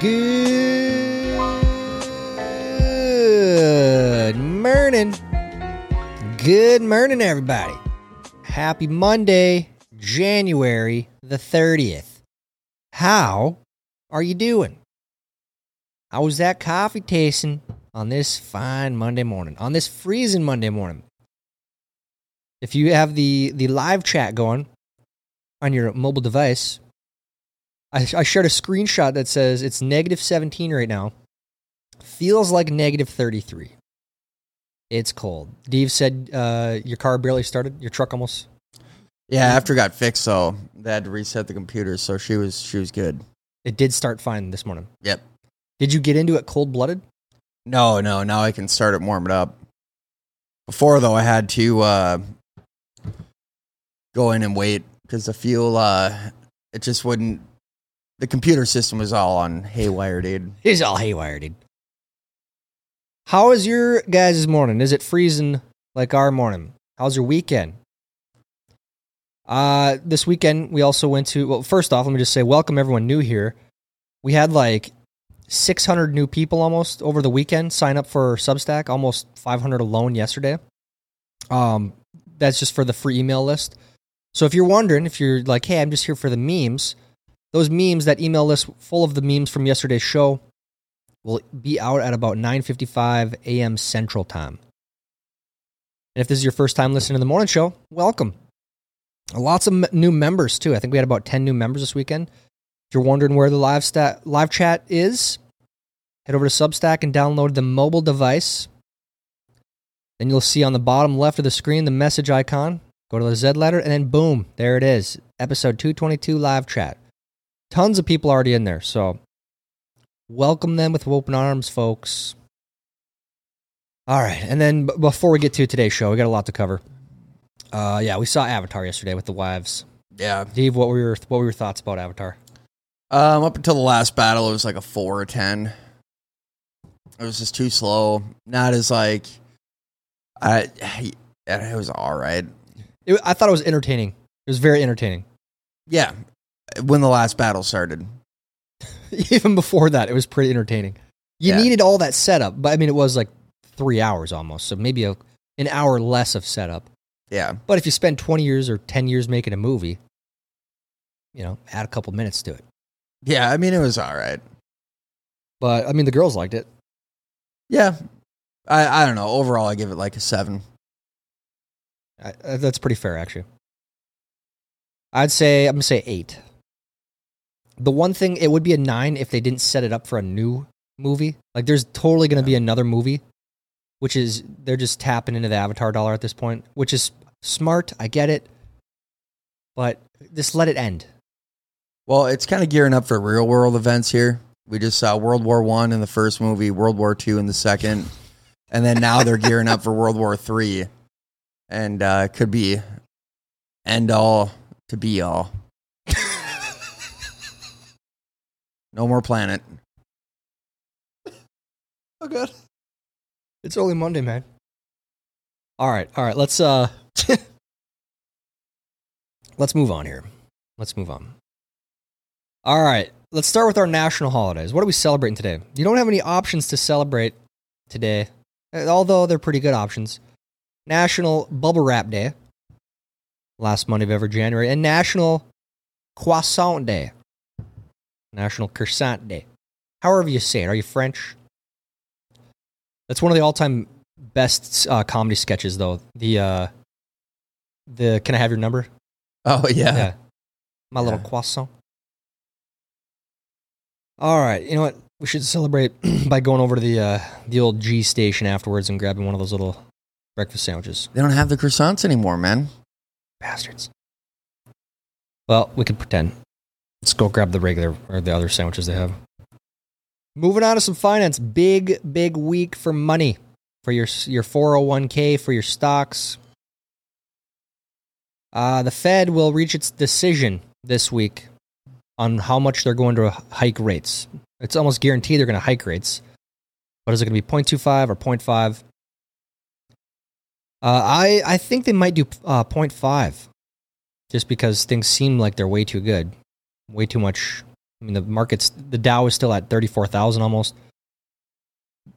Good morning, everybody. Happy Monday, January the 30th. How are you doing? How was that coffee tasting on this fine Monday morning, on this freezing Monday morning? If you have the live chat going on your mobile device, I shared a screenshot that says it's negative 17 right now. Feels like negative 33. It's cold. Dave said your car barely started. Your truck almost. Yeah, after it got fixed, so they had to reset the computer. So she was good. It did start fine this morning. Yep. Did you get into it cold blooded? No. Now I can start it, warm it up. Before though, I had to go in and wait because the fuel. It just wouldn't. The computer system was all on haywire, dude. It's all haywire, dude. How is your guys' morning? Is it freezing like our morning? How's your weekend? This weekend, we also went to... Well, first off, let me just say, welcome everyone new here. We had like 600 new people almost over the weekend sign up for Substack, almost 500 alone yesterday. That's just for the free email list. So if you're wondering, if you're like, hey, I'm just here for the memes, those memes, that email list full of the memes from yesterday's show, will be out at about 9:55 a.m. Central Time. And if this is your first time listening to The Morning Show, welcome. Lots of new members, too. I think we had about 10 new members this weekend. If you're wondering where the live chat is, head over to Substack and download the mobile device. Then you'll see on the bottom left of the screen the message icon. Go to the Z letter, and then boom, there it is. Episode 222 live chat. Tons of people already in there, so... welcome them with open arms, folks. All right, and then before we get to today's show, we got a lot to cover. We saw Avatar yesterday with the wives. Yeah, Dave, what were your thoughts about Avatar? Up until the last battle, it was like a 4 or 10. It was just too slow. Not as like, it was all right. I thought it was entertaining. It was very entertaining. Yeah, when the last battle started. Even before that, it was pretty entertaining. You needed all that setup, but I mean, it was like 3 hours almost, so maybe an hour less of setup. Yeah. But if you spend 20 years or 10 years making a movie, add a couple minutes to it. Yeah, I mean, it was all right. But, I mean, the girls liked it. Yeah. I don't know. Overall, I give it like a 7. That's pretty fair, actually. I'm going to say 8. The one thing, it would be a 9 if they didn't set it up for a new movie. Like, there's totally going to be another movie, which is, they're just tapping into the Avatar dollar at this point, which is smart. I get it. But just let it end. Well, it's kind of gearing up for real world events here. We just saw World War I in the first movie, World War II in the second, and then now they're gearing up for World War III. And it could be end all to be all. No more planet. Oh, God. It's only Monday, man. All right. Let's, let's move on here. All right. Let's start with our national holidays. What are we celebrating today? You don't have any options to celebrate today, although they're pretty good options. National Bubble Wrap Day, last Monday of every January, and National Croissant Day. National Croissant Day. However you say it. Are you French? That's one of the all-time best comedy sketches, though. The Can I Have Your Number? Oh, yeah. My little croissant. All right. You know what? We should celebrate by going over to the old G station afterwards and grabbing one of those little breakfast sandwiches. They don't have the croissants anymore, man. Bastards. Well, we could pretend. Let's go grab the regular or the other sandwiches they have. Moving on to some finance. Big week for money, for your 401k, for your stocks. The Fed will reach its decision this week on how much they're going to hike rates. It's almost guaranteed they're going to hike rates. But is it going to be 0.25 or 0.5? I think they might do 0.5 just because things seem like they're way too good. Way too much I mean, the Dow is still at 34,000 almost.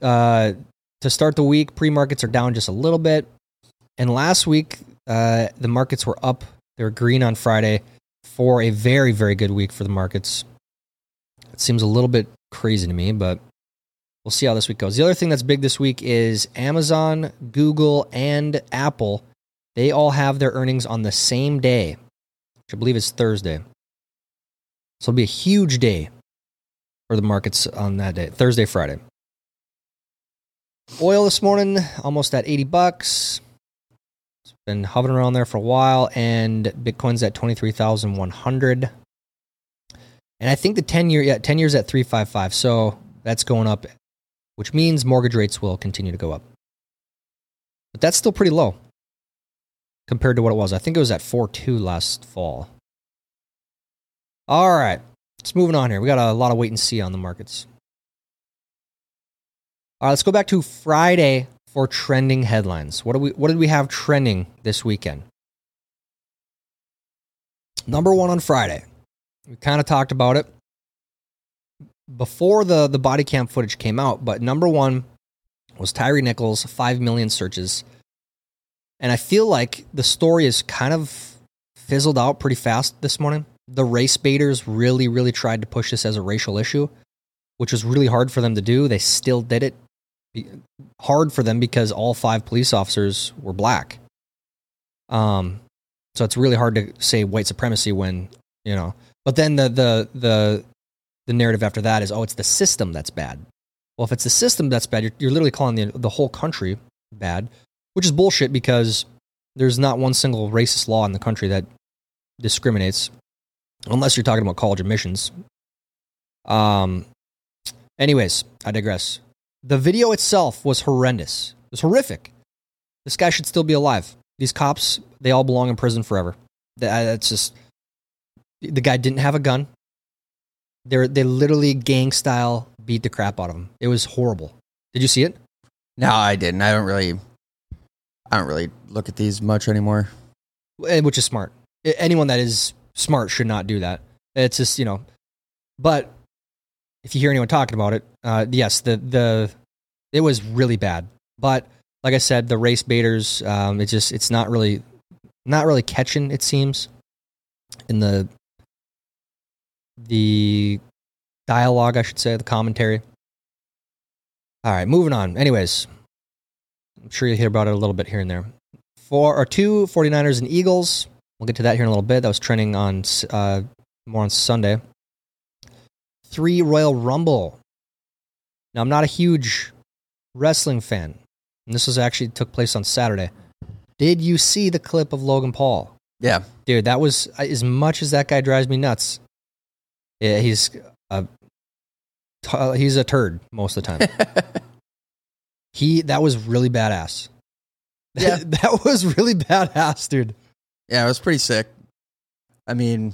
To start the week, pre-markets are down just a little bit. And last week, the markets were up. They were green on Friday for a very, very good week for the markets. It seems a little bit crazy to me, but we'll see how this week goes. The other thing that's big this week is Amazon, Google, and Apple. They all have their earnings on the same day, which I believe is Thursday. So it'll be a huge day for the markets on that day, Thursday, Friday. Oil this morning, almost at $80. It's been hovering around there for a while, and Bitcoin's at 23,100. And I think the 10 years at 3.55, so that's going up, which means mortgage rates will continue to go up. But that's still pretty low compared to what it was. I think it was at 4.2 last fall. All right, let's move on here. We got a lot of wait and see on the markets. All right, let's go back to Friday for trending headlines. What did we have trending this weekend? Number one on Friday. We kind of talked about it before the body cam footage came out, but number one was Tyree Nichols, 5 million searches. And I feel like the story is kind of fizzled out pretty fast this morning. The race baiters really, really tried to push this as a racial issue, which was really hard for them to do. They still did it. Hard for them because all 5 police officers were black. So it's really hard to say white supremacy when, you know. But then the narrative after that is, oh, it's the system that's bad. Well, if it's the system that's bad, you're literally calling the whole country bad, which is bullshit because there's not one single racist law in the country that discriminates, unless you're talking about college admissions. Anyways, I digress. The video itself was horrendous. It was horrific. This guy should still be alive. These cops, they all belong in prison forever. That's just... The guy didn't have a gun. They literally gang-style beat the crap out of him. It was horrible. Did you see it? No, I didn't. I don't really look at these much anymore. Which is smart. Anyone that is smart should not do that. It's just, you know... But... If you hear anyone talking about it, yes, it was really bad. But like I said, the race baiters, it's not really catching, it seems, in the dialogue, I should say, the commentary. All right, moving on. Anyways, I'm sure you'll hear about it a little bit here and there. 4 or 2 49ers and Eagles. We'll get to that here in a little bit. That was trending on more on Sunday. 3 Royal Rumble. Now, I'm not a huge wrestling fan, and this was actually took place on Saturday. Did you see the clip of Logan Paul? Yeah. Dude, that was, as much as that guy drives me nuts, yeah, he's a turd most of the time. That was really badass. Yeah. That was really badass, dude. Yeah, it was pretty sick. I mean...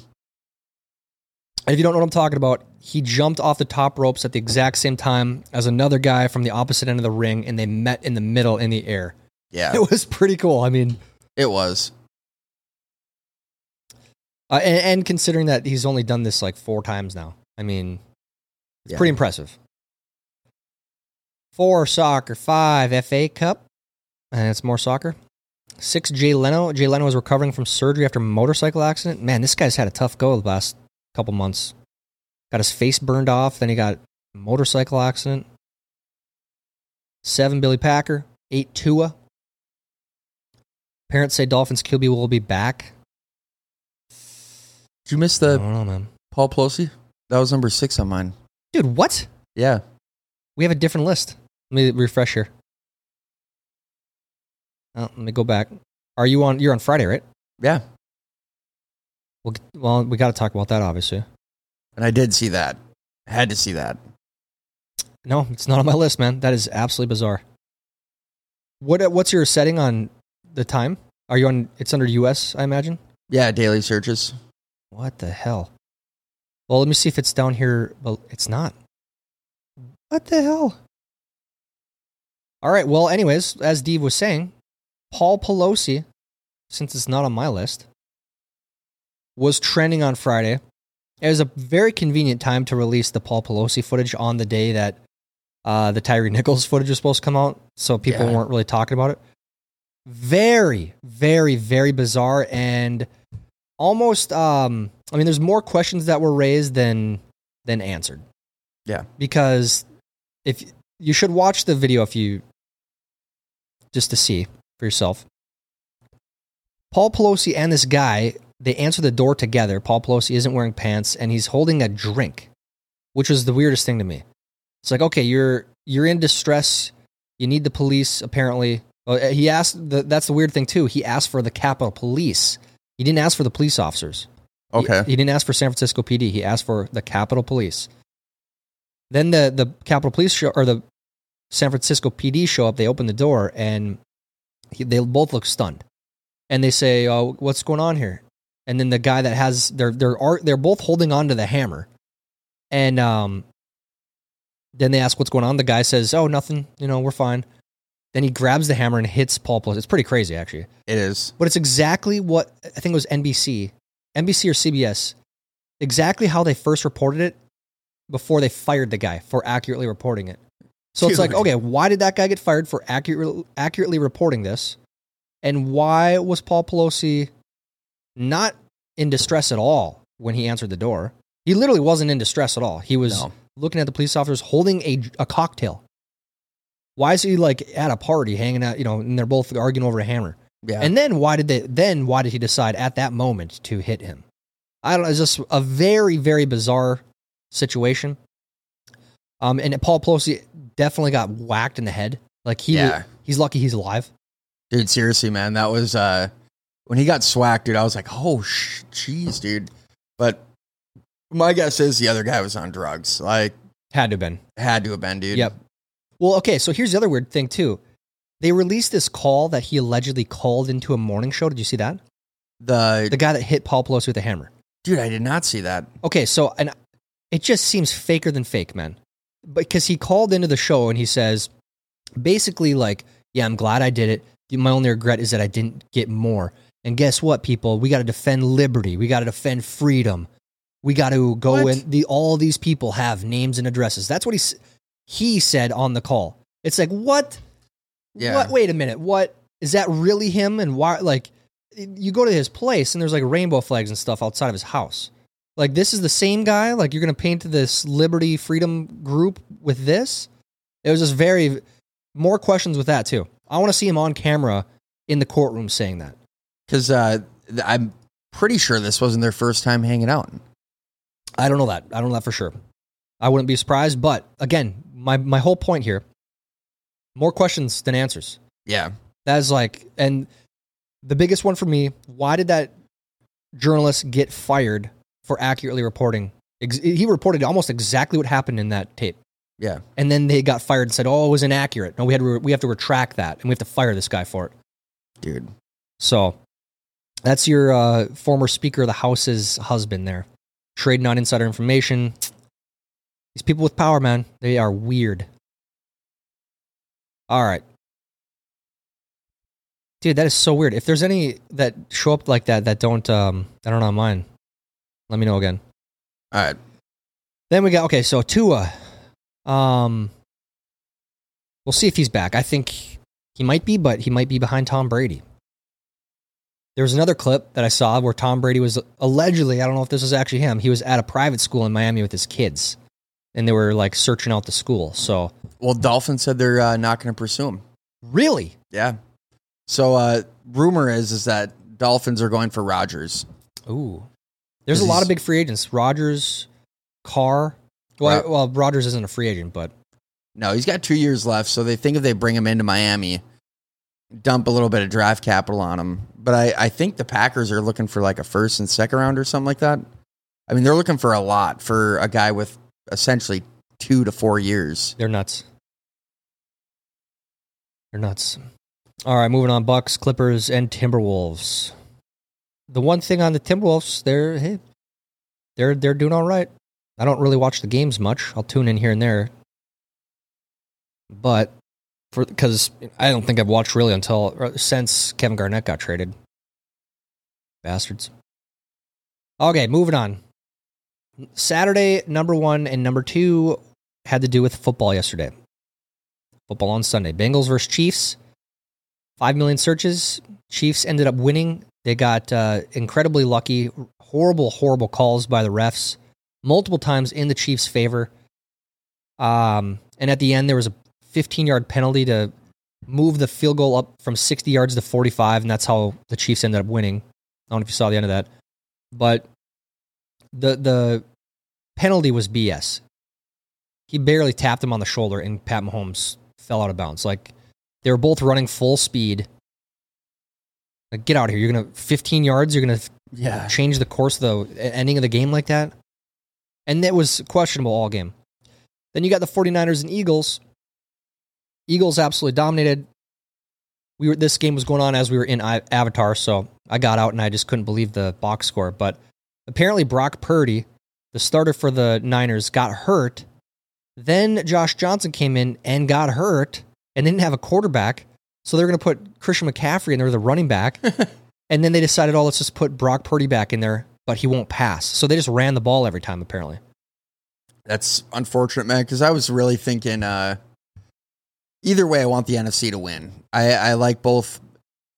If you don't know what I'm talking about, he jumped off the top ropes at the exact same time as another guy from the opposite end of the ring, and they met in the middle in the air. Yeah. It was pretty cool. I mean... It was. And considering that he's only done this like 4 times now, I mean, it's pretty impressive. 4 soccer, 5 FA Cup, and it's more soccer. 6 Jay Leno. Jay Leno was recovering from surgery after a motorcycle accident. Man, this guy's had a tough go the last... couple months. Got his face burned off, then he got a motorcycle accident. 7 Billy Packer, 8 Tua. Parents say Dolphins QB will be back. Did you miss I don't know, man. Paul Pelosi? That was number 6 on mine. Dude, what? Yeah. We have a different list. Let me refresh here. Oh, let me go back. You're on Friday, right? Yeah. Well, we got to talk about that, obviously. And I did see that. I had to see that. No, it's not on my list, man. That is absolutely bizarre. What's your setting on the time? Are you on? It's under U.S., I imagine? Yeah, daily searches. What the hell? Well, let me see if it's down here. Well, it's not. What the hell? All right, well, anyways, as Dave was saying, Paul Pelosi, since it's not on my list... was trending on Friday It was a very convenient time to release the Paul Pelosi footage on the day that the Tyree Nichols footage was supposed to come out, so people weren't really talking about it. Very, very, very bizarre, and almost, I mean, there's more questions that were raised than answered. Yeah. Because if you should watch the video if you, just to see for yourself. Paul Pelosi and this guy, they answer the door together. Paul Pelosi isn't wearing pants, and he's holding a drink, which was the weirdest thing to me. It's like, okay, you're in distress. You need the police, apparently. He asked, that's the weird thing, too. He asked for the Capitol Police. He didn't ask for the police officers. Okay. He didn't ask for San Francisco PD. He asked for the Capitol Police. Then the Capitol Police show, or the San Francisco PD show up. They open the door, and they both look stunned. And they say, "Oh, what's going on here?" And then the guy that has they're both holding on to the hammer, and then they ask, "What's going on?" The guy says, "Oh, nothing. You know, we're fine." Then he grabs the hammer and hits Paul Pelosi. It's pretty crazy, actually. It is, but it's exactly what I think it was NBC or CBS, exactly how they first reported it before they fired the guy for accurately reporting it. So it's like, okay, why did that guy get fired for accurately reporting this? And why was Paul Pelosi not in distress at all when he answered the door? He literally wasn't in distress at all. He was looking at the police officers holding a cocktail. Why is he like at a party hanging out, you know, and they're both arguing over a hammer? Yeah. And then why did he decide at that moment to hit him? I don't know. It's just a very, very bizarre situation. And Paul Pelosi definitely got whacked in the head. Like he's lucky he's alive. Dude, seriously, man, that was when he got swacked, dude. I was like, "Oh, jeez, dude." But my guess is the other guy was on drugs. Like, had to have been, dude. Yep. Well, okay. So here's the other weird thing too. They released this call that he allegedly called into a morning show. Did you see that? The guy that hit Paul Pelosi with a hammer. Dude, I did not see that. Okay, so and it just seems faker than fake, man. Because he called into the show and he says, basically, like, "Yeah, I'm glad I did it. My only regret is that I didn't get more." And guess what, people? We got to defend liberty. We got to defend freedom. We got to go in. All these people have names and addresses. That's what he said on the call. It's like, what? Yeah. What? Wait a minute. What? Is that really him? And why? Like, you go to his place and there's like rainbow flags and stuff outside of his house. Like, this is the same guy? Like, you're going to paint this liberty, freedom group with this? It was just more questions with that, too. I want to see him on camera in the courtroom saying that. Because I'm pretty sure this wasn't their first time hanging out. I don't know that. I don't know that for sure. I wouldn't be surprised. But again, my whole point here, more questions than answers. Yeah. That is like, and the biggest one for me, why did that journalist get fired for accurately reporting? He reported almost exactly what happened in that tape. Yeah. And then they got fired and said, "Oh, it was inaccurate. No, we have to retract that, and we have to fire this guy for it." Dude. So that's your former Speaker of the House's husband there. Trading on insider information. These people with power, man, they are weird. All right. Dude, that is so weird. If there's any that show up like that don't, I don't know, mine. Let me know again. All right. Then we got, okay, so Tua. We'll see if he's back. I think he might be, but he might be behind Tom Brady. There was another clip that I saw where Tom Brady was allegedly, I don't know if this was actually him, he was at a private school in Miami with his kids, and they were like searching out the school. So, well, Dolphins said they're not going to pursue him. Really? Yeah. So, rumor is that Dolphins are going for Rodgers. Ooh, there's a lot of big free agents. Rodgers, Carr. Well, Rodgers isn't a free agent, but... No, he's got 2 years left, so they think if they bring him into Miami, dump a little bit of draft capital on him. But I think the Packers are looking for like a first and second round or something like that. I mean, they're looking for a lot for a guy with essentially 2 to 4 years. They're nuts. All right, moving on. Bucks, Clippers, and Timberwolves. The one thing on the Timberwolves, they're doing all right. I don't really watch the games much. I'll tune in here and there. But because I don't think I've watched really since Kevin Garnett got traded. Bastards. Okay, moving on. Saturday, number one and number two had to do with football yesterday. Football on Sunday. Bengals versus Chiefs. 5 million searches. Chiefs ended up winning. They got incredibly lucky. Horrible, horrible calls by the refs. Multiple times in the Chiefs' favor. And at the end, there was a 15-yard penalty to move the field goal up from 60 yards to 45, and that's how the Chiefs ended up winning. I don't know if you saw the end of that. But the penalty was BS. He barely tapped him on the shoulder, and Pat Mahomes fell out of bounds. Like, they were both running full speed. Like, get out of here. You're going to 15 yards? You're going to change the course of the ending of the game like that? And that was questionable all game. Then you got the 49ers and Eagles. Eagles absolutely dominated. This game was going on as we were in Avatar, so I got out and I just couldn't believe the box score. But apparently Brock Purdy, the starter for the Niners, got hurt. Then Josh Johnson came in and got hurt and didn't have a quarterback, so they're going to put Christian McCaffrey in there, the running back, and then they decided, oh, let's just put Brock Purdy back in there, but he won't pass. So they just ran the ball every time, apparently. That's unfortunate, man, because I was really thinking either way, I want the NFC to win. I like both.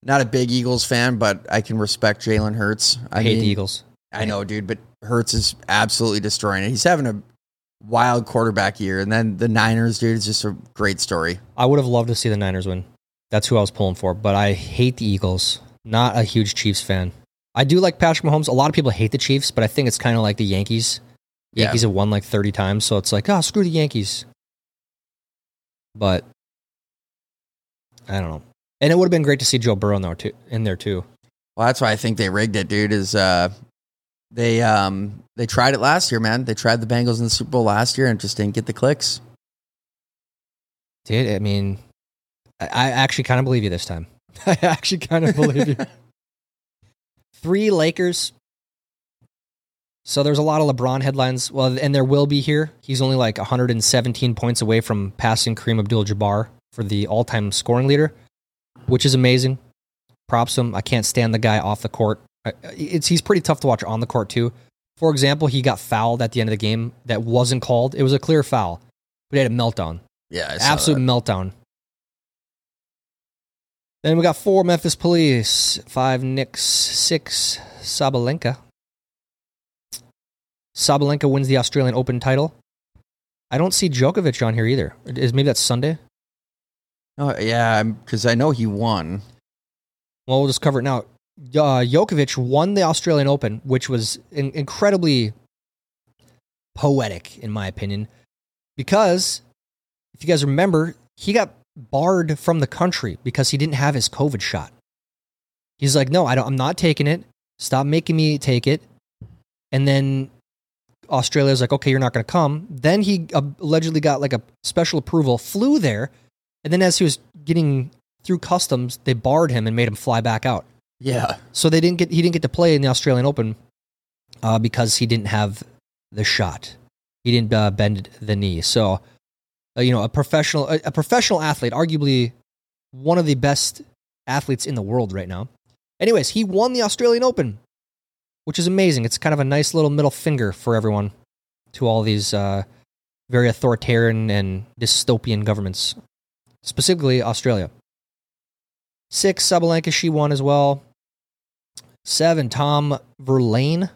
Not a big Eagles fan, but I can respect Jalen Hurts. I hate the Eagles. I know, dude, but Hurts is absolutely destroying it. He's having a wild quarterback year, and then the Niners, dude, is just a great story. I would have loved to see the Niners win. That's who I was pulling for, but I hate the Eagles. Not a huge Chiefs fan. I do like Patrick Mahomes. A lot of people hate the Chiefs, but I think it's kind of like the Yankees. Yankees have won like 30 times, so it's like, oh, screw the Yankees. But I don't know. And it would have been great to see Joe Burrow in there too. Well, that's why I think they rigged it, dude, is they tried it last year, man. They tried the Bengals in the Super Bowl last year and just didn't get the clicks. Dude, I mean, I actually kind of believe you this time. I actually kind of believe you. 3 Lakers. So there's a lot of LeBron headlines. Well, and there will be here. He's only like 117 points away from passing Kareem Abdul-Jabbar for the all-time scoring leader, which is amazing. Props him. I can't stand the guy off the court. He's pretty tough to watch on the court, too. For example, he got fouled at the end of the game that wasn't called. It was a clear foul, but he had a meltdown. Yeah, I saw absolute that. Meltdown. Then we got 4 Memphis Police, 5 Knicks, 6 Sabalenka. Sabalenka wins the Australian Open title. I don't see Djokovic on here either. Maybe that's Sunday? Oh, yeah, because I know he won. Well, we'll just cover it now. Djokovic won the Australian Open, which was incredibly poetic, in my opinion, because, if you guys remember, he got barred from the country because he didn't have his COVID shot. He's like, no, I'm not taking it. Stop making me take it. And then Australia's like, okay, you're not going to come. Then he allegedly got like a special approval, flew there, and then as he was getting through customs, they barred him and made him fly back out. Yeah. So he didn't get to play in the Australian Open because he didn't have the shot. He didn't bend the knee. So, a professional athlete, arguably one of the best athletes in the world right now. Anyways, he won the Australian Open, which is amazing. It's kind of a nice little middle finger for everyone to all these very authoritarian and dystopian governments. Specifically, Australia. 6, Sabalenka, she won as well. 7, Tom Verlaine.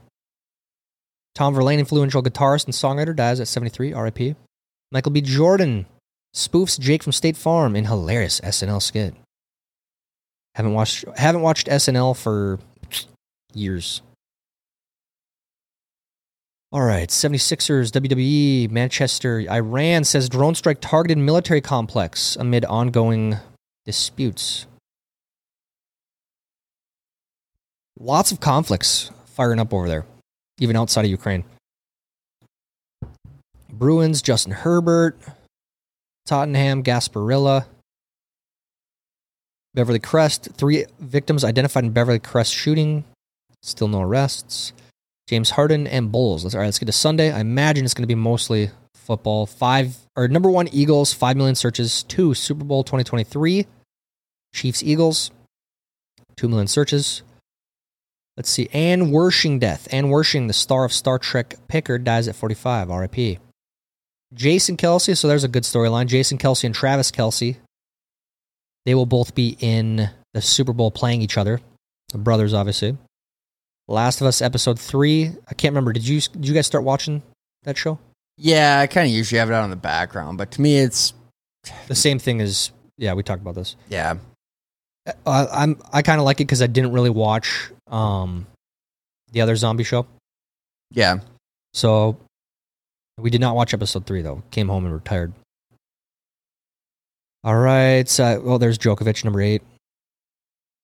Tom Verlaine, influential guitarist and songwriter, dies at 73, RIP. Michael B. Jordan spoofs Jake from State Farm in hilarious SNL skit. Haven't watched SNL for years. All right, 76ers, WWE, Manchester, Iran says drone strike targeted military complex amid ongoing disputes. Lots of conflicts firing up over there, even outside of Ukraine. Bruins, Justin Herbert, Tottenham, Gasparilla, Beverly Crest, 3 victims identified in Beverly Crest shooting, still no arrests. James Harden and Bulls. Let's get to Sunday. I imagine it's going to be mostly football. 5 or number 1 Eagles, 5 million searches. 2 Super Bowl 2023, Chiefs Eagles, 2 million searches. Let's see. Anne Wershing death. Anne Wershing, the star of Star Trek Picard, dies at 45. RIP. Jason Kelce. So there's a good storyline. Jason Kelce and Travis Kelce. They will both be in the Super Bowl playing each other. The brothers, obviously. Last of Us episode 3. I can't remember. Did you guys start watching that show? Yeah, I kind of usually have it out in the background, but to me, it's the same thing as yeah. We talked about this. Yeah, I kind of like it because I didn't really watch the other zombie show. Yeah, so we did not watch episode 3 though. Came home and retired. All right, so well, there's Djokovic number 8,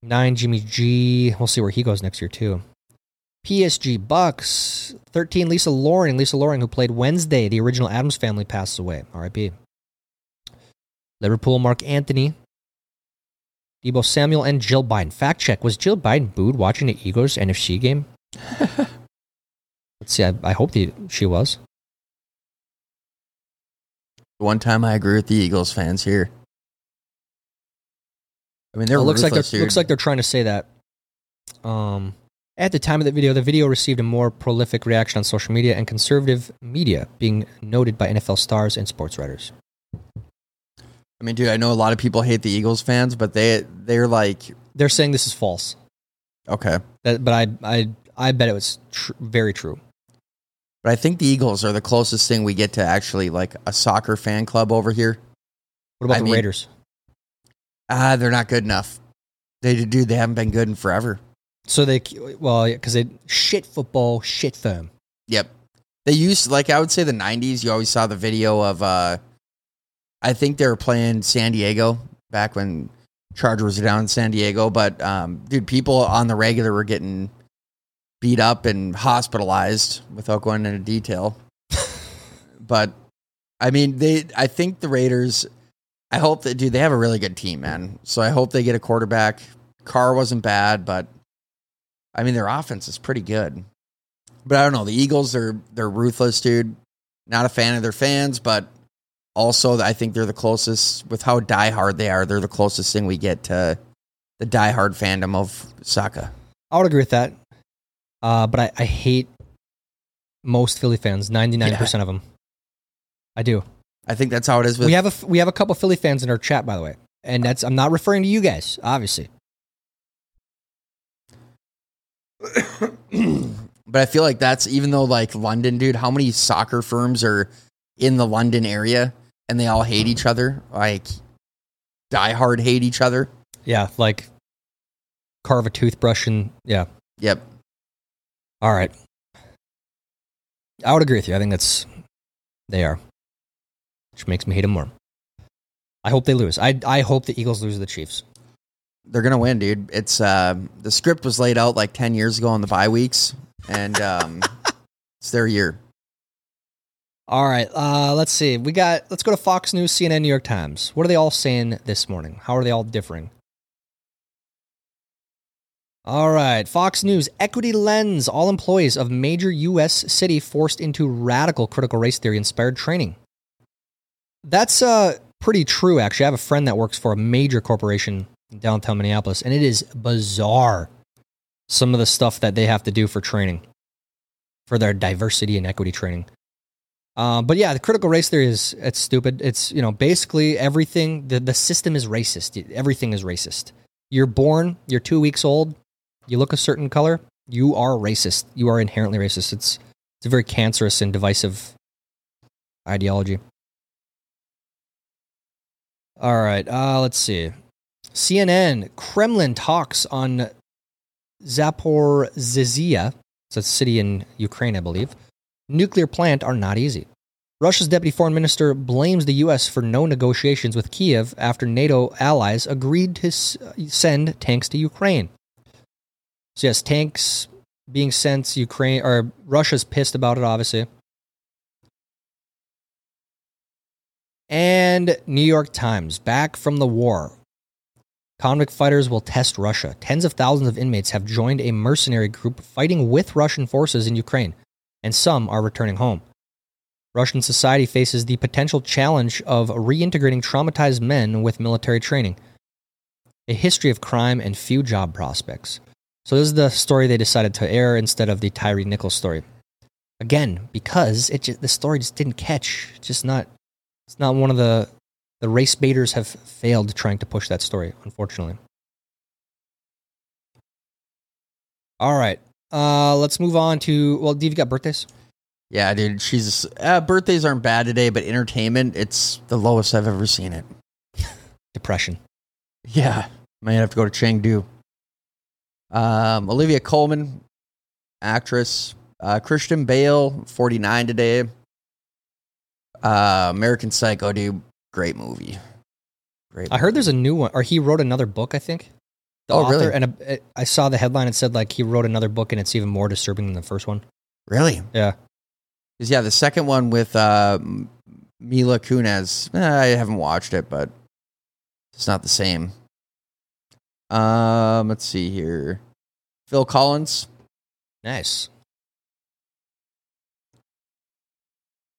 9 Jimmy G. We'll see where he goes next year too. PSG Bucks, 13 Lisa Loring. Lisa Loring, who played Wednesday, the original Addams Family, passes away. R.I.P. Liverpool, Mark Anthony, Debo Samuel, and Jill Biden. Fact check, was Jill Biden booed watching the Eagles NFC game? Let's see, I hope she was. One time I agree with the Eagles fans here. I mean, they're looks like they're trying to say that. At the time of the video received a more prolific reaction on social media and conservative media, being noted by NFL stars and sports writers. I mean, dude, I know a lot of people hate the Eagles fans, but they're like... They're saying this is false. Okay. But I bet it was very true. But I think the Eagles are the closest thing we get to actually like a soccer fan club over here. What about the Raiders? They're not good enough. They haven't been good in forever. So because shit football, shit firm. Yep. They used, like I would say the 90s, you always saw the video of, I think they were playing San Diego back when Chargers were down in San Diego. But, dude, people on the regular were getting beat up and hospitalized without going into detail. But, I mean, I think the Raiders, I hope that, dude, they have a really good team, man. So I hope they get a quarterback. Carr wasn't bad, but. I mean, their offense is pretty good. But I don't know. The Eagles, they're ruthless, dude. Not a fan of their fans, but also I think they're the closest, with how diehard they are, they're the closest thing we get to the diehard fandom of soccer. I would agree with that. But I hate most Philly fans, 99% of them. I do. I think that's how it is. We have a couple Philly fans in our chat, by the way. And that's I'm not referring to you guys, obviously. But I feel like that's, even though like London, dude, how many soccer firms are in the London area and they all hate each other, like diehard hate each other. Yeah, like carve a toothbrush and yeah. Yep. All right. I would agree with you. I think that's they are, which makes me hate them more. I hope they lose. I hope the Eagles lose to the Chiefs. They're going to win, dude. It's the script was laid out like 10 years ago on the bye weeks, and it's their year. All right. Let's see. Let's go to Fox News, CNN, New York Times. What are they all saying this morning? How are they all differing? All right. Fox News, equity lens. All employees of major U.S. city forced into radical critical race theory inspired training. That's pretty true, actually. I have a friend that works for a major corporation in downtown Minneapolis, and it is bizarre some of the stuff that they have to do for training, for their diversity and equity training. But yeah, the critical race theory it's stupid. It's, you know, basically everything, the system is racist. Everything is racist. You're born, you're 2 weeks old, you look a certain color, you are racist. You are inherently racist. It's a very cancerous and divisive ideology. All right, let's see. CNN, Kremlin talks on Zaporizhzhia, it's a city in Ukraine, I believe. Nuclear plant are not easy. Russia's deputy foreign minister blames the U.S. for no negotiations with Kiev after NATO allies agreed to send tanks to Ukraine. So yes, tanks being sent to Ukraine, or Russia's pissed about it, obviously. And New York Times, back from the war. Convict fighters will test Russia. Tens of thousands of inmates have joined a mercenary group fighting with Russian forces in Ukraine, and some are returning home. Russian society faces the potential challenge of reintegrating traumatized men with military training, a history of crime, and few job prospects. So this is the story they decided to air instead of the Tyree Nichols story. Again, because the story just didn't catch. It's not one of the race baiters have failed trying to push that story, unfortunately. All right. Let's move on to, well, Dave, you got birthdays? Yeah, dude. She's birthdays aren't bad today, but entertainment, it's the lowest I've ever seen it. Depression. Yeah. Might have to go to Chengdu. Olivia Colman, actress. Christian Bale, 49 today. American Psycho, dude. Great movie. Great movie. I heard there's a new one, or he wrote another book, I think. Oh, really? And I saw the headline. It said, like, he wrote another book, and it's even more disturbing than the first one. Really? Yeah. Yeah, the second one with Mila Kunis. I haven't watched it, but it's not the same. Let's see here. Phil Collins. Nice.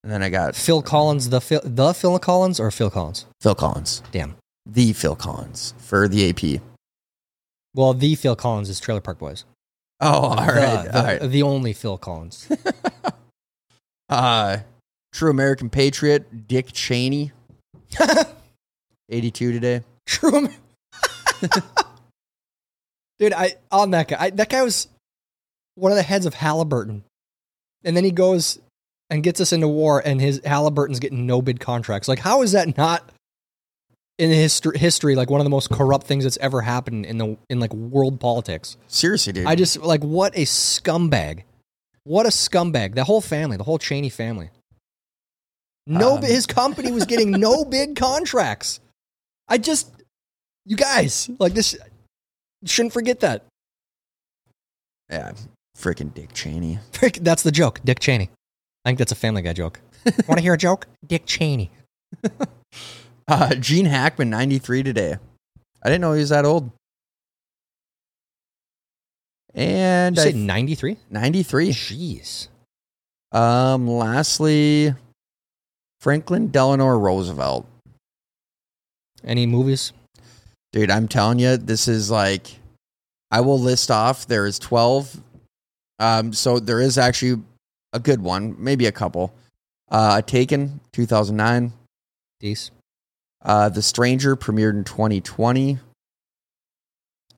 And then I got Phil Collins, the Phil Collins or Phil Collins? Phil Collins. Damn. The Phil Collins for the AP. Well, the Phil Collins is Trailer Park Boys. Oh, all right. The only Phil Collins. True American Patriot, Dick Cheney. 82 today. True. Dude, on that guy. That guy was one of the heads of Halliburton. And then he goes and gets us into war, and his Halliburton's getting no bid contracts. Like, how is that not in history, like one of the most corrupt things that's ever happened in world politics? Seriously, dude. I just, like, what a scumbag! What a scumbag! The whole family, the whole Cheney family. His company was getting no bid contracts. You guys, like, this, shouldn't forget that. Yeah, freaking Dick Cheney. That's the joke, Dick Cheney. I think that's a Family Guy joke. Want to hear a joke? Dick Cheney. Gene Hackman, 93 today. I didn't know he was that old. And you say 93? 93. Jeez. Lastly, Franklin Delano Roosevelt. Any movies? Dude, I'm telling you, this is like, I will list off. There is 12. So there is actually a good one, maybe a couple. Taken, 2009. Decent. The Stranger premiered in 2020.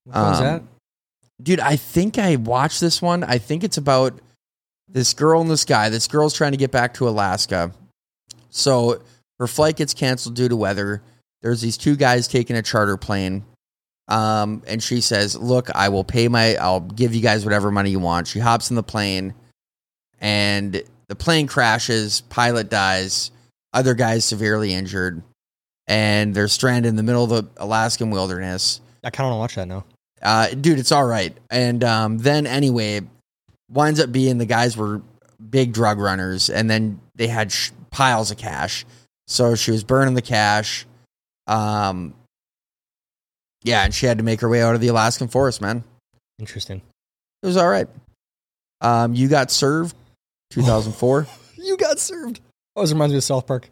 What was that? Dude, I think I watched this one. I think it's about this girl and this guy. This girl's trying to get back to Alaska. So her flight gets canceled due to weather. There's these two guys taking a charter plane. And she says, look, I will pay I'll give you guys whatever money you want. She hops in the plane and the plane crashes. Pilot dies. Other guy's severely injured. And they're stranded in the middle of the Alaskan wilderness. I kind of want to watch that now. Dude, it's all right. And then anyway, winds up being the guys were big drug runners, and then they had piles of cash. So she was burning the cash. Yeah, and she had to make her way out of the Alaskan forest, man. Interesting. It was all right. You Got Served, 2004. You Got Served. Always reminds me of South Park.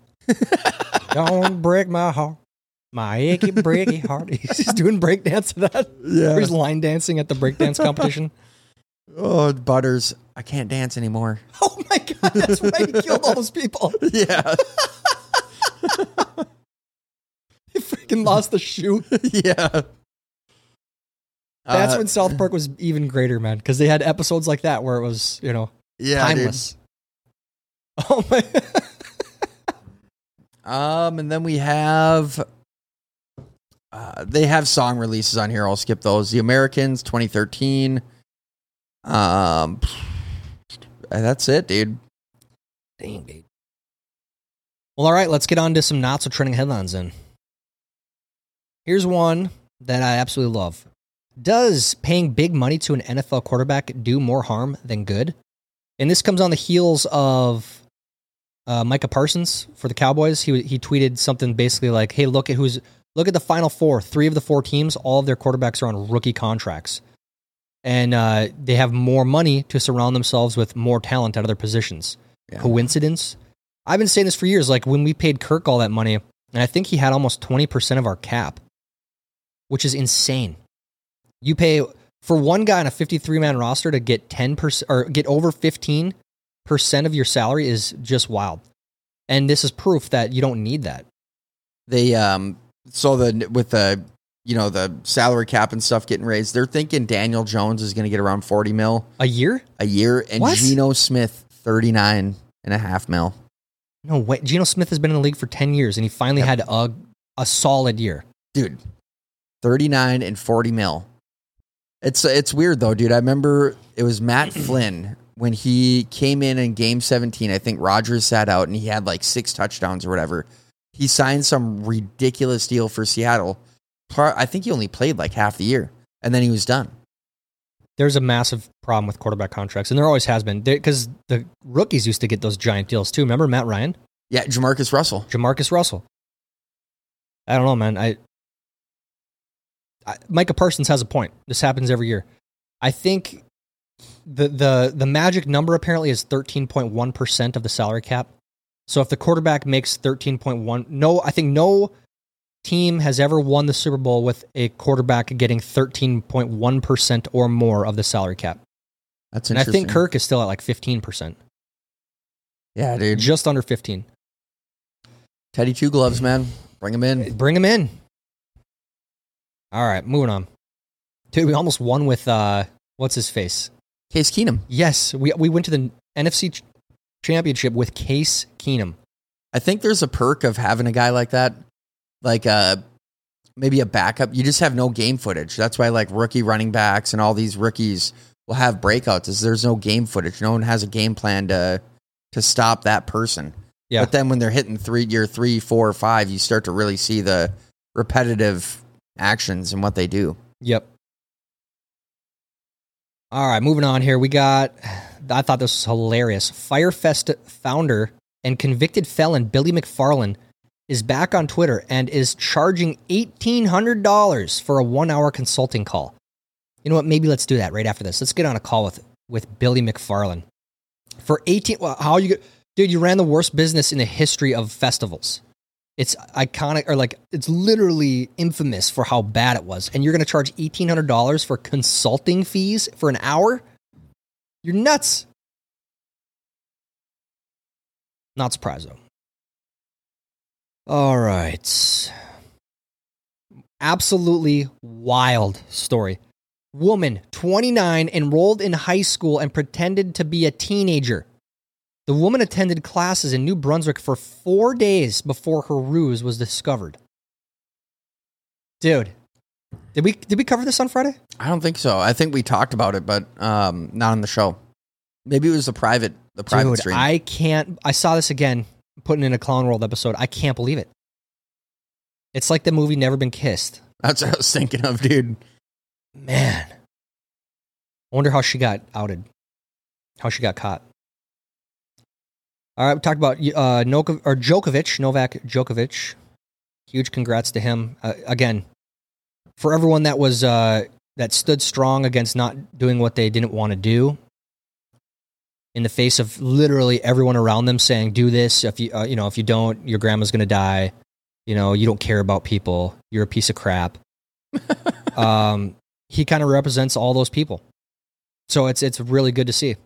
Don't break my heart, my achy, breaky heart. He's doing breakdance to that. Yeah. He's line dancing at the breakdance competition. Oh, Butters, I can't dance anymore. Oh my God, that's why he killed all those people. Yeah. He freaking lost the shoe. Yeah. That's when South Park was even greater, man, because they had episodes like that where it was, you know, timeless. Dude. Oh my God. And then we have, they have song releases on here. I'll skip those. The Americans, 2013. That's it, dude. Dang, dude. Well, all right, let's get on to some not so trending headlines then. Here's one that I absolutely love. Does paying big money to an NFL quarterback do more harm than good? And this comes on the heels of Micah Parsons for the Cowboys. He tweeted something basically like, "Hey, look at the final four. Three of the four teams, all of their quarterbacks are on rookie contracts, and they have more money to surround themselves with more talent at other positions." Yeah. Coincidence? I've been saying this for years. Like when we paid Kirk all that money, and I think he had almost 20% of our cap, which is insane. You pay for one guy on a 53-man roster to get 10% or get over 15% of your salary is just wild. And this is proof that you don't need that. They the salary cap and stuff getting raised, they're thinking Daniel Jones is going to get around $40 million a year, and what? Geno Smith $39.5 million. No way. Geno Smith has been in the league for 10 years, and he finally had a solid year. Dude, 39 and 40 mil. It's weird, though, dude. I remember it was Matt Flynn when he came in Game 17. I think Rodgers sat out, and he had like 6 touchdowns or whatever. He signed some ridiculous deal for Seattle. I think he only played like half the year, and then he was done. There's a massive problem with quarterback contracts, and there always has been, because the rookies used to get those giant deals too. Remember Matt Ryan? Yeah, Jamarcus Russell. I don't know, man. Micah Parsons has a point. This happens every year. I think the magic number apparently is 13.1% of the salary cap. So if the quarterback makes 13.1, I think no team has ever won the Super Bowl with a quarterback getting 13.1% or more of the salary cap. That's interesting. And I think Kirk is still at like 15%. Yeah, dude. Just under 15. Teddy Two Gloves, man. Bring him in. All right, moving on. Dude, we almost won with, what's his face? Case Keenum. Yes, we went to the NFC Championship with Case Keenum. I think there's a perk of having a guy like that. Like maybe a backup. You just have no game footage. That's why like rookie running backs and all these rookies will have breakouts, is there's no game footage. No one has a game plan to stop that person. Yeah. But then when they're hitting year 3, 4, 5, you start to really see the repetitive actions and what they do. Yep. All right, moving on here. I thought this was hilarious. Firefest founder and convicted felon Billy McFarland is back on Twitter and is charging $1,800 for a 1-hour consulting call. You know what? Maybe let's do that right after this. Let's get on a call with Billy McFarland for 18. Well, how are you? Dude, you ran the worst business in the history of festivals. It's iconic, or like it's literally infamous for how bad it was. And you're going to charge $1,800 for consulting fees for an hour? You're nuts. Not surprised though. All right. Absolutely wild story. Woman, 29, enrolled in high school and pretended to be a teenager. The woman attended classes in New Brunswick for 4 days before her ruse was discovered. Dude, did we cover this on Friday? I don't think so. I think we talked about it, but not on the show. Maybe it was the private stream. I saw this again. Putting in a Clown World episode. I can't believe it. It's like the movie Never Been Kissed. That's what I was thinking of, dude. Man. I wonder how she got outed. How she got caught. All right, we talked about Novak Djokovic. Huge congrats to him. Again, for everyone that was that stood strong against not doing what they didn't want to do, in the face of literally everyone around them saying, do this. If you, if you don't, your grandma's going to die. You know, you don't care about people. You're a piece of crap. He kind of represents all those people. So it's really good to see.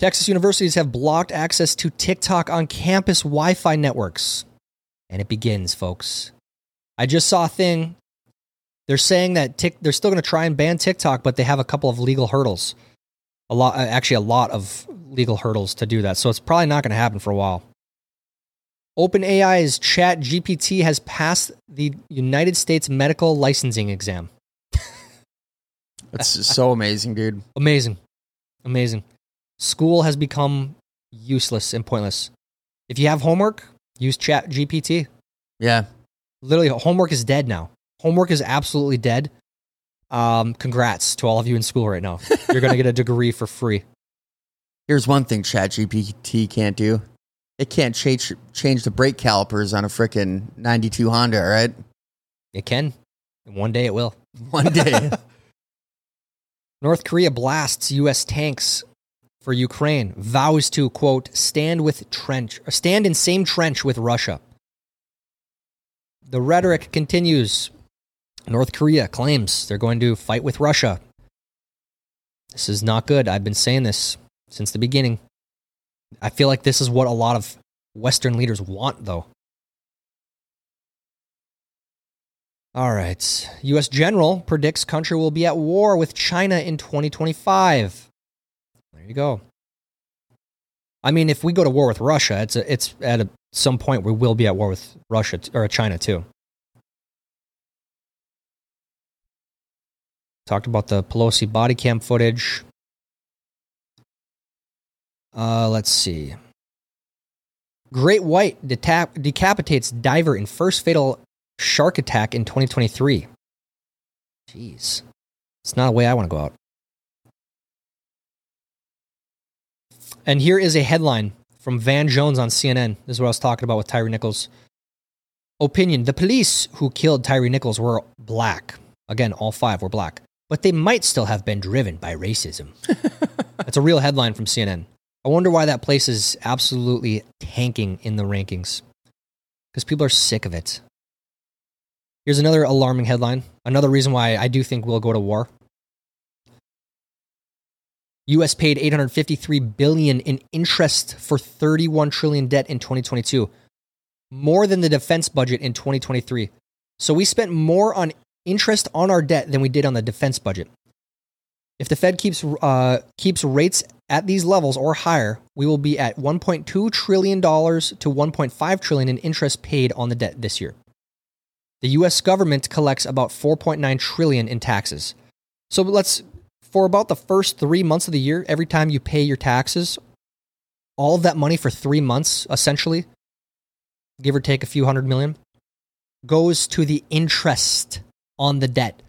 Texas universities have blocked access to TikTok on campus Wi-Fi networks. And it begins, folks. I just saw a thing. They're saying that they're still going to try and ban TikTok, but they have a couple of legal hurdles. A lot of legal hurdles to do that. So it's probably not going to happen for a while. OpenAI's ChatGPT has passed the United States medical licensing exam. That's so amazing, dude. Amazing. School has become useless and pointless. If you have homework, use ChatGPT. Yeah. Literally, homework is dead now. Homework is absolutely dead. Congrats to all of you in school right now. You're going to get a degree for free. Here's one thing ChatGPT can't do. It can't change the brake calipers on a frickin' 92 Honda, right? It can. And one day it will. One day. North Korea blasts U.S. tanks for Ukraine. Vows to, quote, stand in same trench with Russia. The rhetoric continues. North Korea claims they're going to fight with Russia. This is not good. I've been saying this since the beginning. I feel like this is what a lot of Western leaders want, though. All right. U.S. general predicts country will be at war with China in 2025. There you go. I mean, if we go to war with Russia, it's at some point we will be at war with Russia or China too. Talked about the Pelosi body cam footage. Let's see. Great White decapitates diver in first fatal shark attack in 2023. Jeez. It's not a way I want to go out. And here is a headline from Van Jones on CNN. This is what I was talking about with Tyree Nichols. Opinion. The police who killed Tyree Nichols were black. Again, all five were black. But they might still have been driven by racism. That's a real headline from CNN. I wonder why that place is absolutely tanking in the rankings. Because people are sick of it. Here's another alarming headline. Another reason why I do think we'll go to war. U.S. paid $853 billion in interest for $31 trillion debt in 2022. More than the defense budget in 2023. So we spent more on interest on our debt than we did on the defense budget. If the Fed keeps rates at these levels or higher, we will be at $1.2 trillion to $1.5 trillion in interest paid on the debt this year. The U.S. government collects about $4.9 trillion in taxes. So for about the first 3 months of the year, every time you pay your taxes, all of that money for 3 months, essentially, give or take a few $100 million, goes to the interest on the debt.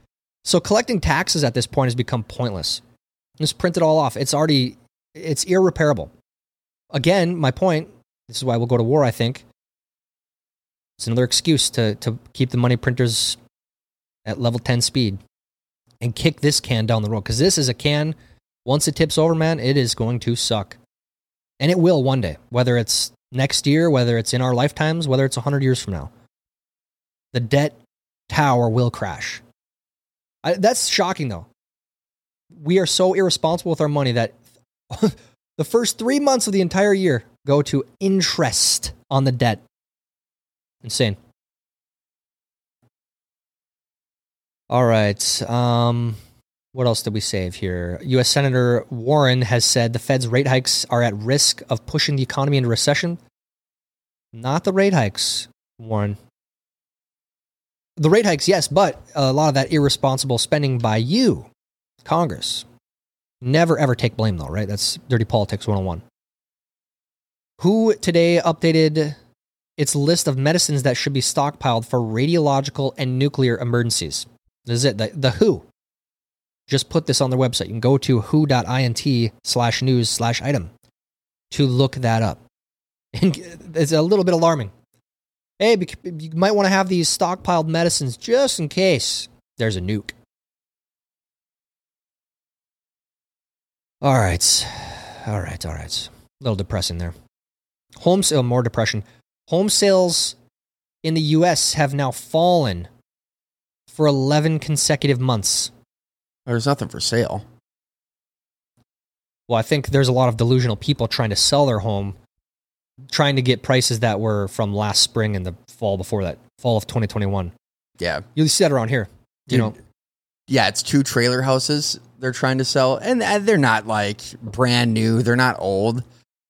So collecting taxes at this point has become pointless. Just print it all off. It's irreparable. Again, my point, this is why we'll go to war, I think. It's another excuse to keep the money printers at level 10 speed and kick this can down the road. Because this is a can, once it tips over, man, it is going to suck. And it will one day, whether it's next year, whether it's in our lifetimes, whether it's 100 years from now. The debt tower will crash. That's shocking, though. We are so irresponsible with our money that the first 3 months of the entire year go to interest on the debt. Insane. All right. What else did we save here? U.S. Senator Warren has said the Fed's rate hikes are at risk of pushing the economy into recession. Not the rate hikes, Warren. The rate hikes, yes, but a lot of that irresponsible spending by you, Congress. Never, ever take blame, though, right? That's dirty politics 101. Who today updated its list of medicines that should be stockpiled for radiological and nuclear emergencies. This is it. The WHO just put this on their website. You can go to who.int/news/item to look that up. And it's a little bit alarming. Hey, you might want to have these stockpiled medicines just in case there's a nuke. All right. A little depressing there. More depression. Home sales in the U.S. have now fallen for 11 consecutive months. There's nothing for sale. Well, I think there's a lot of delusional people trying to sell their home, trying to get prices that were from last spring and the fall before that, fall of 2021. Yeah. You see that around here. You know? Yeah, it's two trailer houses they're trying to sell, and they're not like brand new. They're not old.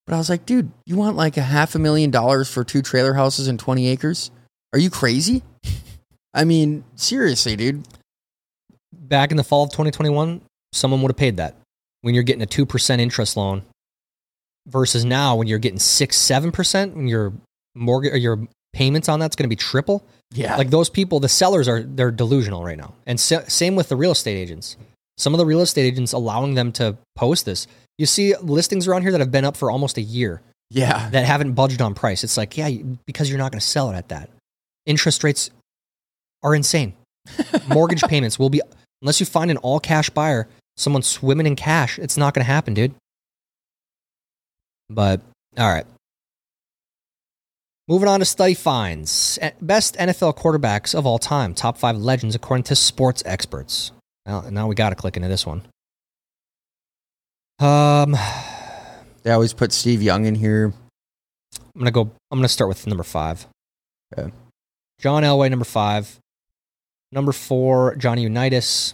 But I was like, dude, you want like a $500,000 for two trailer houses and 20 acres? Are you crazy? I mean, seriously, dude. Back in the fall of 2021, someone would have paid that when you're getting a 2% interest loan versus now when you're getting 6-7%, when your mortgage or your payments on that's going to be triple. Yeah. Like those people, the sellers they're delusional right now. And same with the real estate agents. Some of the real estate agents allowing them to post this. You see listings around here that have been up for almost a year. Yeah. That haven't budged on price. It's like, yeah, because you're not going to sell it at that. Interest rates are insane. Mortgage payments will be, unless you find an all cash buyer, someone swimming in cash, it's not going to happen, dude. But, all right. Moving on to study finds. Best NFL quarterbacks of all time. Top 5 legends according to sports experts. Well, now we got to click into this one. They always put Steve Young in here. I'm going to start with number 5. Okay. John Elway, number 5. Number 4, Johnny Unitas.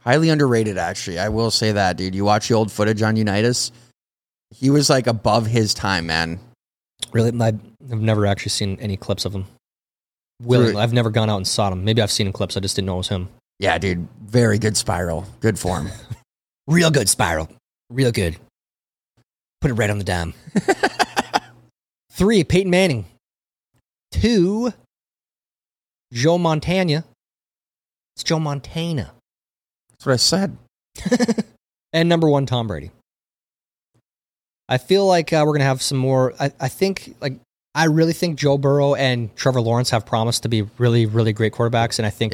Highly underrated, actually. I will say that, dude. You watch the old footage on Unitas. He was like above his time, man. Really? I've never actually seen any clips of him. Really? I've never gone out and saw him. Maybe I've seen him clips. I just didn't know it was him. Yeah, dude. Very good spiral. Good form. Real good spiral. Real good. Put it right on the dime. 3, Peyton Manning. 2, Joe Montana. It's Joe Montana. That's what I said. And number 1, Tom Brady. I feel like we're going to have some more. I really think Joe Burrow and Trevor Lawrence have promised to be really, really great quarterbacks. And I think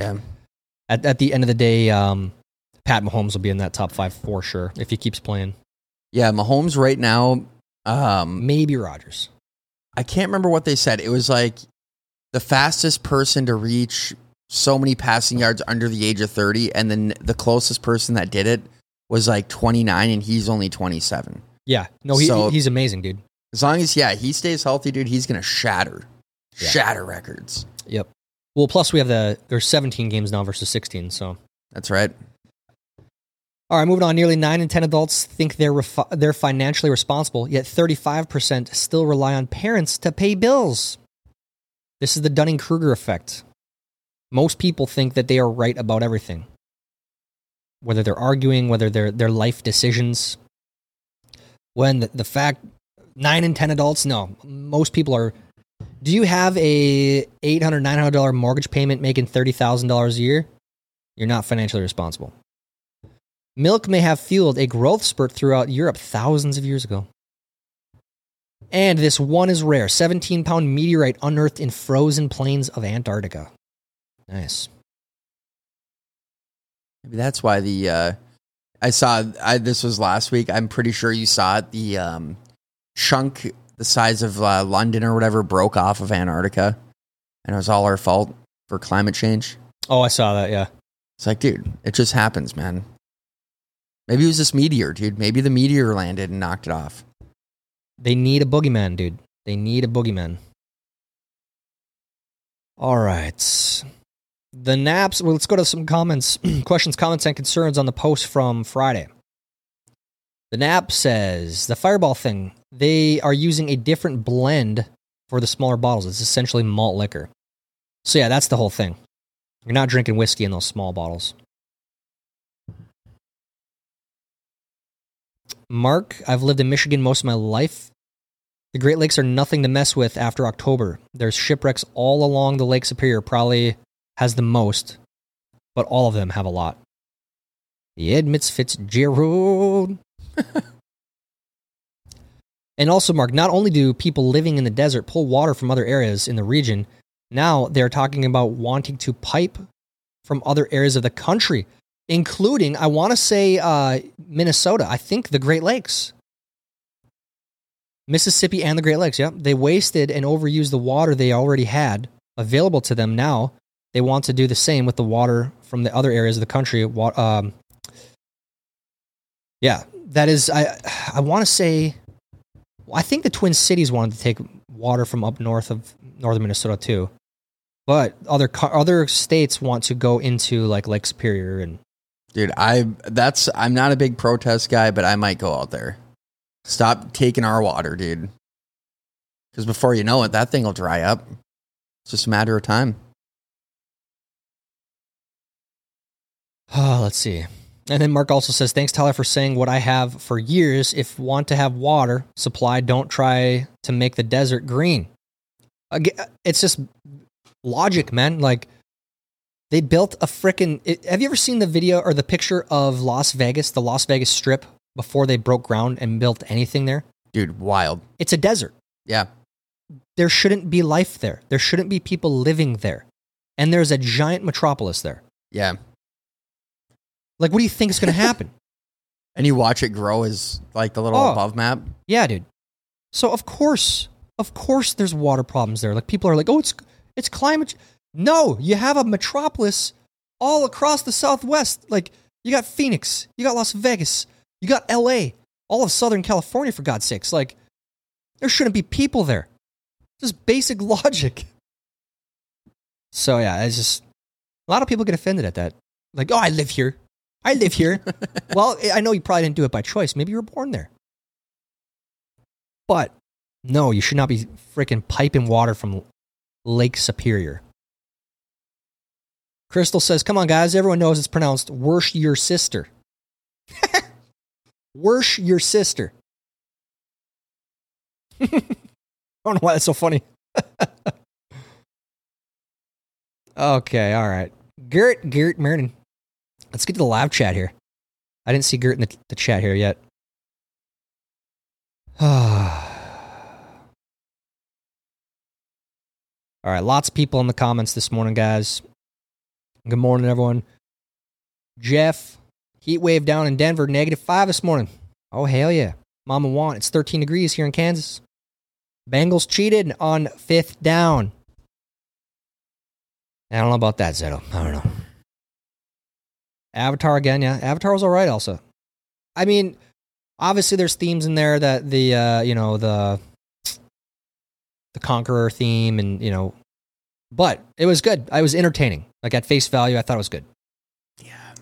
at the end of the day, Pat Mahomes will be in that top 5 for sure if he keeps playing. Yeah, Mahomes right now. Maybe Rodgers. I can't remember what they said. It was like the fastest person to reach so many passing yards under the age of 30. And then the closest person that did it was like 29 and he's only 27. Yeah, no, he's amazing, dude. As long as, he stays healthy, dude, he's going to shatter records. Yep. Well, plus we have there's 17 games now versus 16, so. That's right. All right, moving on. Nearly 9 in 10 adults think they're financially responsible, yet 35% still rely on parents to pay bills. This is the Dunning-Kruger effect. Most people think that they are right about everything. Whether they're arguing, whether they're their life decisions. When the fact, 9 in 10 adults, no. Most people are, do you have a $800, $900 mortgage payment making $30,000 a year? You're not financially responsible. Milk may have fueled a growth spurt throughout Europe thousands of years ago. And this one is rare, 17-pound meteorite unearthed in frozen plains of Antarctica. Nice. Maybe that's why the... this was last week. I'm pretty sure you saw it. The chunk the size of London or whatever broke off of Antarctica, and it was all our fault for climate change. Oh, I saw that. Yeah, it's like, dude, it just happens, man. Maybe it was this meteor, dude. Maybe the meteor landed and knocked it off. They need a boogeyman, dude. They need a boogeyman. All right. The Naps, well, let's go to some comments, questions, comments, and concerns on the post from Friday. The Nap says, the Fireball thing, they are using a different blend for the smaller bottles. It's essentially malt liquor. So yeah, that's the whole thing. You're not drinking whiskey in those small bottles. Mark, I've lived in Michigan most of my life. The Great Lakes are nothing to mess with after October. There's shipwrecks all along the Lake Superior, probably... has the most, but all of them have a lot. He admits Fitzgerald. And also, Mark, not only do people living in the desert pull water from other areas in the region, now they're talking about wanting to pipe from other areas of the country, including, I want to say, Minnesota, I think the Great Lakes. Mississippi and the Great Lakes, yeah. They wasted and overused the water they already had available to them now. They want to do the same with the water from the other areas of the country. That is, I want to say, I think the Twin Cities wanted to take water from up north of northern Minnesota too. But other states want to go into like Lake Superior and... Dude, I'm not a big protest guy, but I might go out there. Stop taking our water, dude. Because before you know it, that thing will dry up. It's just a matter of time. Oh, let's see. And then Mark also says, thanks, Tyler, for saying what I have for years. If want to have water supply, don't try to make the desert green. Again, it's just logic, man. Like, they built a have you ever seen the video or the picture of Las Vegas, the Las Vegas Strip, before they broke ground and built anything there? Dude, wild. It's a desert. Yeah. There shouldn't be life there. There shouldn't be people living there. And there's a giant metropolis there. Yeah. Like, what do you think is going to happen? And you watch it grow as, like, the little above map? Yeah, dude. So, of course, Of course there's water problems there. Like, people are like, oh, it's climate. No, you have a metropolis all across the Southwest. Like, you got Phoenix, you got Las Vegas, you got LA, all of Southern California, for God's sakes. Like, there shouldn't be people there. Just basic logic. So yeah, it's just, a lot of people get offended at that. Like, oh, I live here. I live here. Well, I know you probably didn't do it by choice. Maybe you were born there. But no, you should not be freaking piping water from Lake Superior. Crystal says, come on, guys. Everyone knows it's pronounced worsh your sister. Worsh your sister. I don't know why that's so funny. Okay, all right. Garrett Mernon. Let's get to the live chat here. I didn't see Garrett in the chat here yet. All right, lots of people in the comments this morning, guys. Good morning, everyone. Jeff, heat wave down in Denver, -5 this morning. Oh, hell yeah. Mama want, it's 13 degrees here in Kansas. Bengals cheated on 5th down. I don't know about that, Zetto. I don't know. Avatar again, yeah. Avatar was all right also. I mean, obviously there's themes in there that the, you know, the Conqueror theme and, you know, but it was good. I was entertaining. Like, at face value, I thought it was good. Yeah.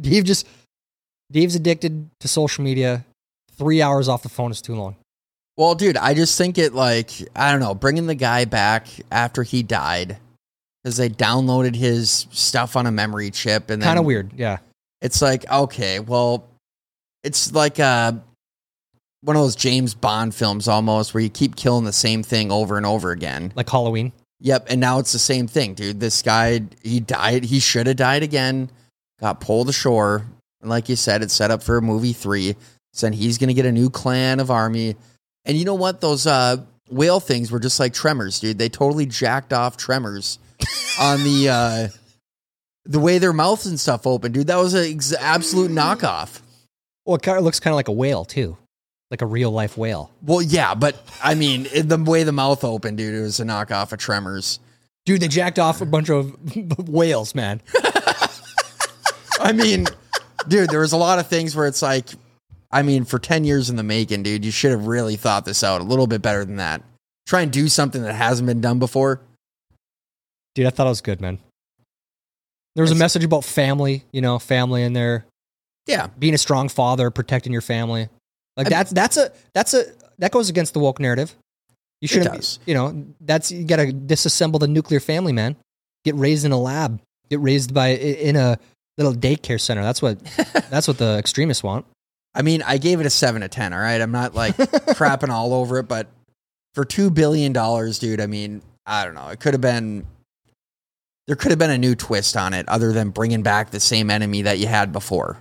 Deve's addicted to social media. 3 hours off the phone is too long. Well, dude, I just think it, like, I don't know, bringing the guy back after he died, because they downloaded his stuff on a memory chip, and kind of weird, yeah. It's like, okay, well, it's like one of those James Bond films almost, where you keep killing the same thing over and over again, like Halloween. Yep, and now it's the same thing, dude. This guy, he died. He should have died again. Got pulled ashore, and like you said, it's set up for a movie 3. So he's gonna get a new clan of army, and you know what? Those whale things were just like Tremors, dude. They totally jacked off Tremors. On the way their mouths and stuff open, dude, that was an absolute knockoff. Well, it kind of looks kind of like a whale too, like a real life whale. Well, yeah, but I mean, the way the mouth opened, dude, it was a knockoff of Tremors. Dude, they jacked off a bunch of whales, man. I mean, dude, there was a lot of things where it's like, I mean, for 10 years in the making, dude, you should have really thought this out a little bit better than that. Try and do something that hasn't been done before. Dude, I thought it was good, man. There was a message about family, you know, family in there. Yeah. Being a strong father, protecting your family. Like, that goes against the woke narrative. You shouldn't, it does. You know, that's, you got to disassemble the nuclear family, man. Get raised in a lab. Get raised in a little daycare center. That's what the extremists want. I mean, I gave it a 7/10, all right? I'm not like crapping all over it, but for $2 billion, dude, I mean, I don't know. It could have been... There could have been a new twist on it other than bringing back the same enemy that you had before.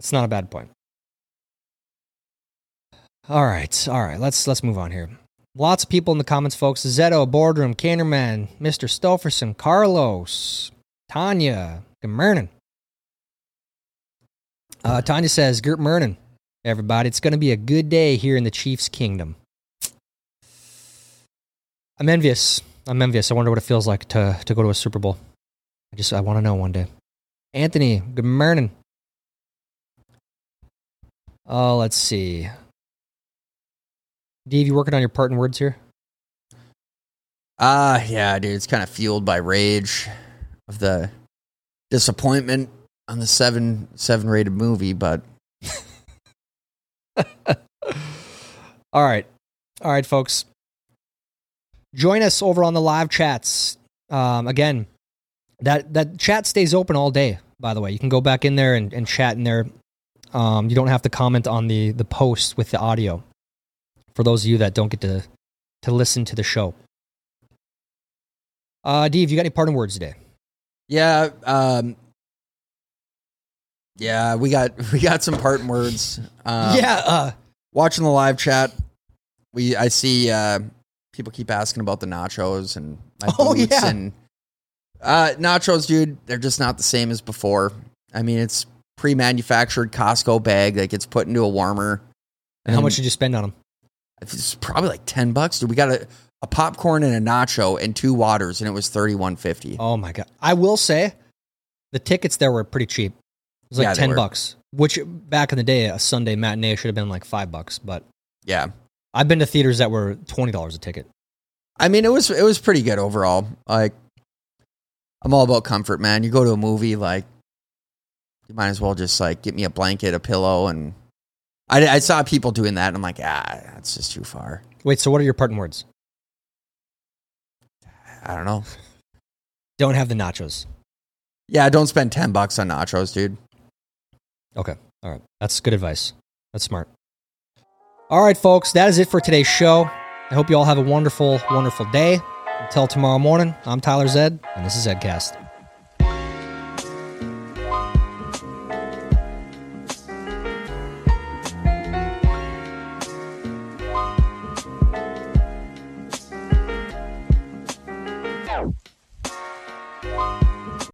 It's not a bad point. All right. Let's move on here. Lots of people in the comments, folks. Zeto, Boardroom, Cannerman, Mr. Stofferson, Carlos, Tanya, good morning. Tanya says, good morning, everybody. It's going to be a good day here in the Chiefs' kingdom. I'm envious. I wonder what it feels like to go to a Super Bowl. I want to know one day. Anthony, good morning. Oh, let's see. Dave, you working on your part in words here? Yeah, dude. It's kind of fueled by rage of the disappointment on the 7 rated movie, but. All right, folks. Join us over on the live chats. Again, that chat stays open all day, by the way. You can go back in there and chat in there. You don't have to comment on the post with the audio, for those of you that don't get to listen to the show. Dave, you got any parting words today? Yeah. Yeah, we got some parting words. Watching the live chat, I see... people keep asking about the nachos and my boots, yeah. And nachos, dude, they're just not the same as before. I mean, it's pre-manufactured Costco bag that gets put into a warmer. And how much did you spend on them? It's probably like $10, dude. We got a popcorn and a nacho and two waters, and it was $31.50. Oh my God! I will say, the tickets there were pretty cheap. It was like $10, which back in the day, a Sunday matinee should have been like $5. But yeah, I've been to theaters that were $20 a ticket. I mean, it was pretty good overall. Like, I'm all about comfort, man. You go to a movie, like, you might as well just like get me a blanket, a pillow, and I saw people doing that, and I'm like, that's just too far. Wait, so what are your parting words? I don't know. Don't have the nachos. Yeah, don't spend $10 on nachos, dude. Okay, all right. That's good advice. That's smart. All right, folks, that is it for today's show. I hope you all have a wonderful, wonderful day. Until tomorrow morning, I'm Tyler Zed, and this is Zedcast.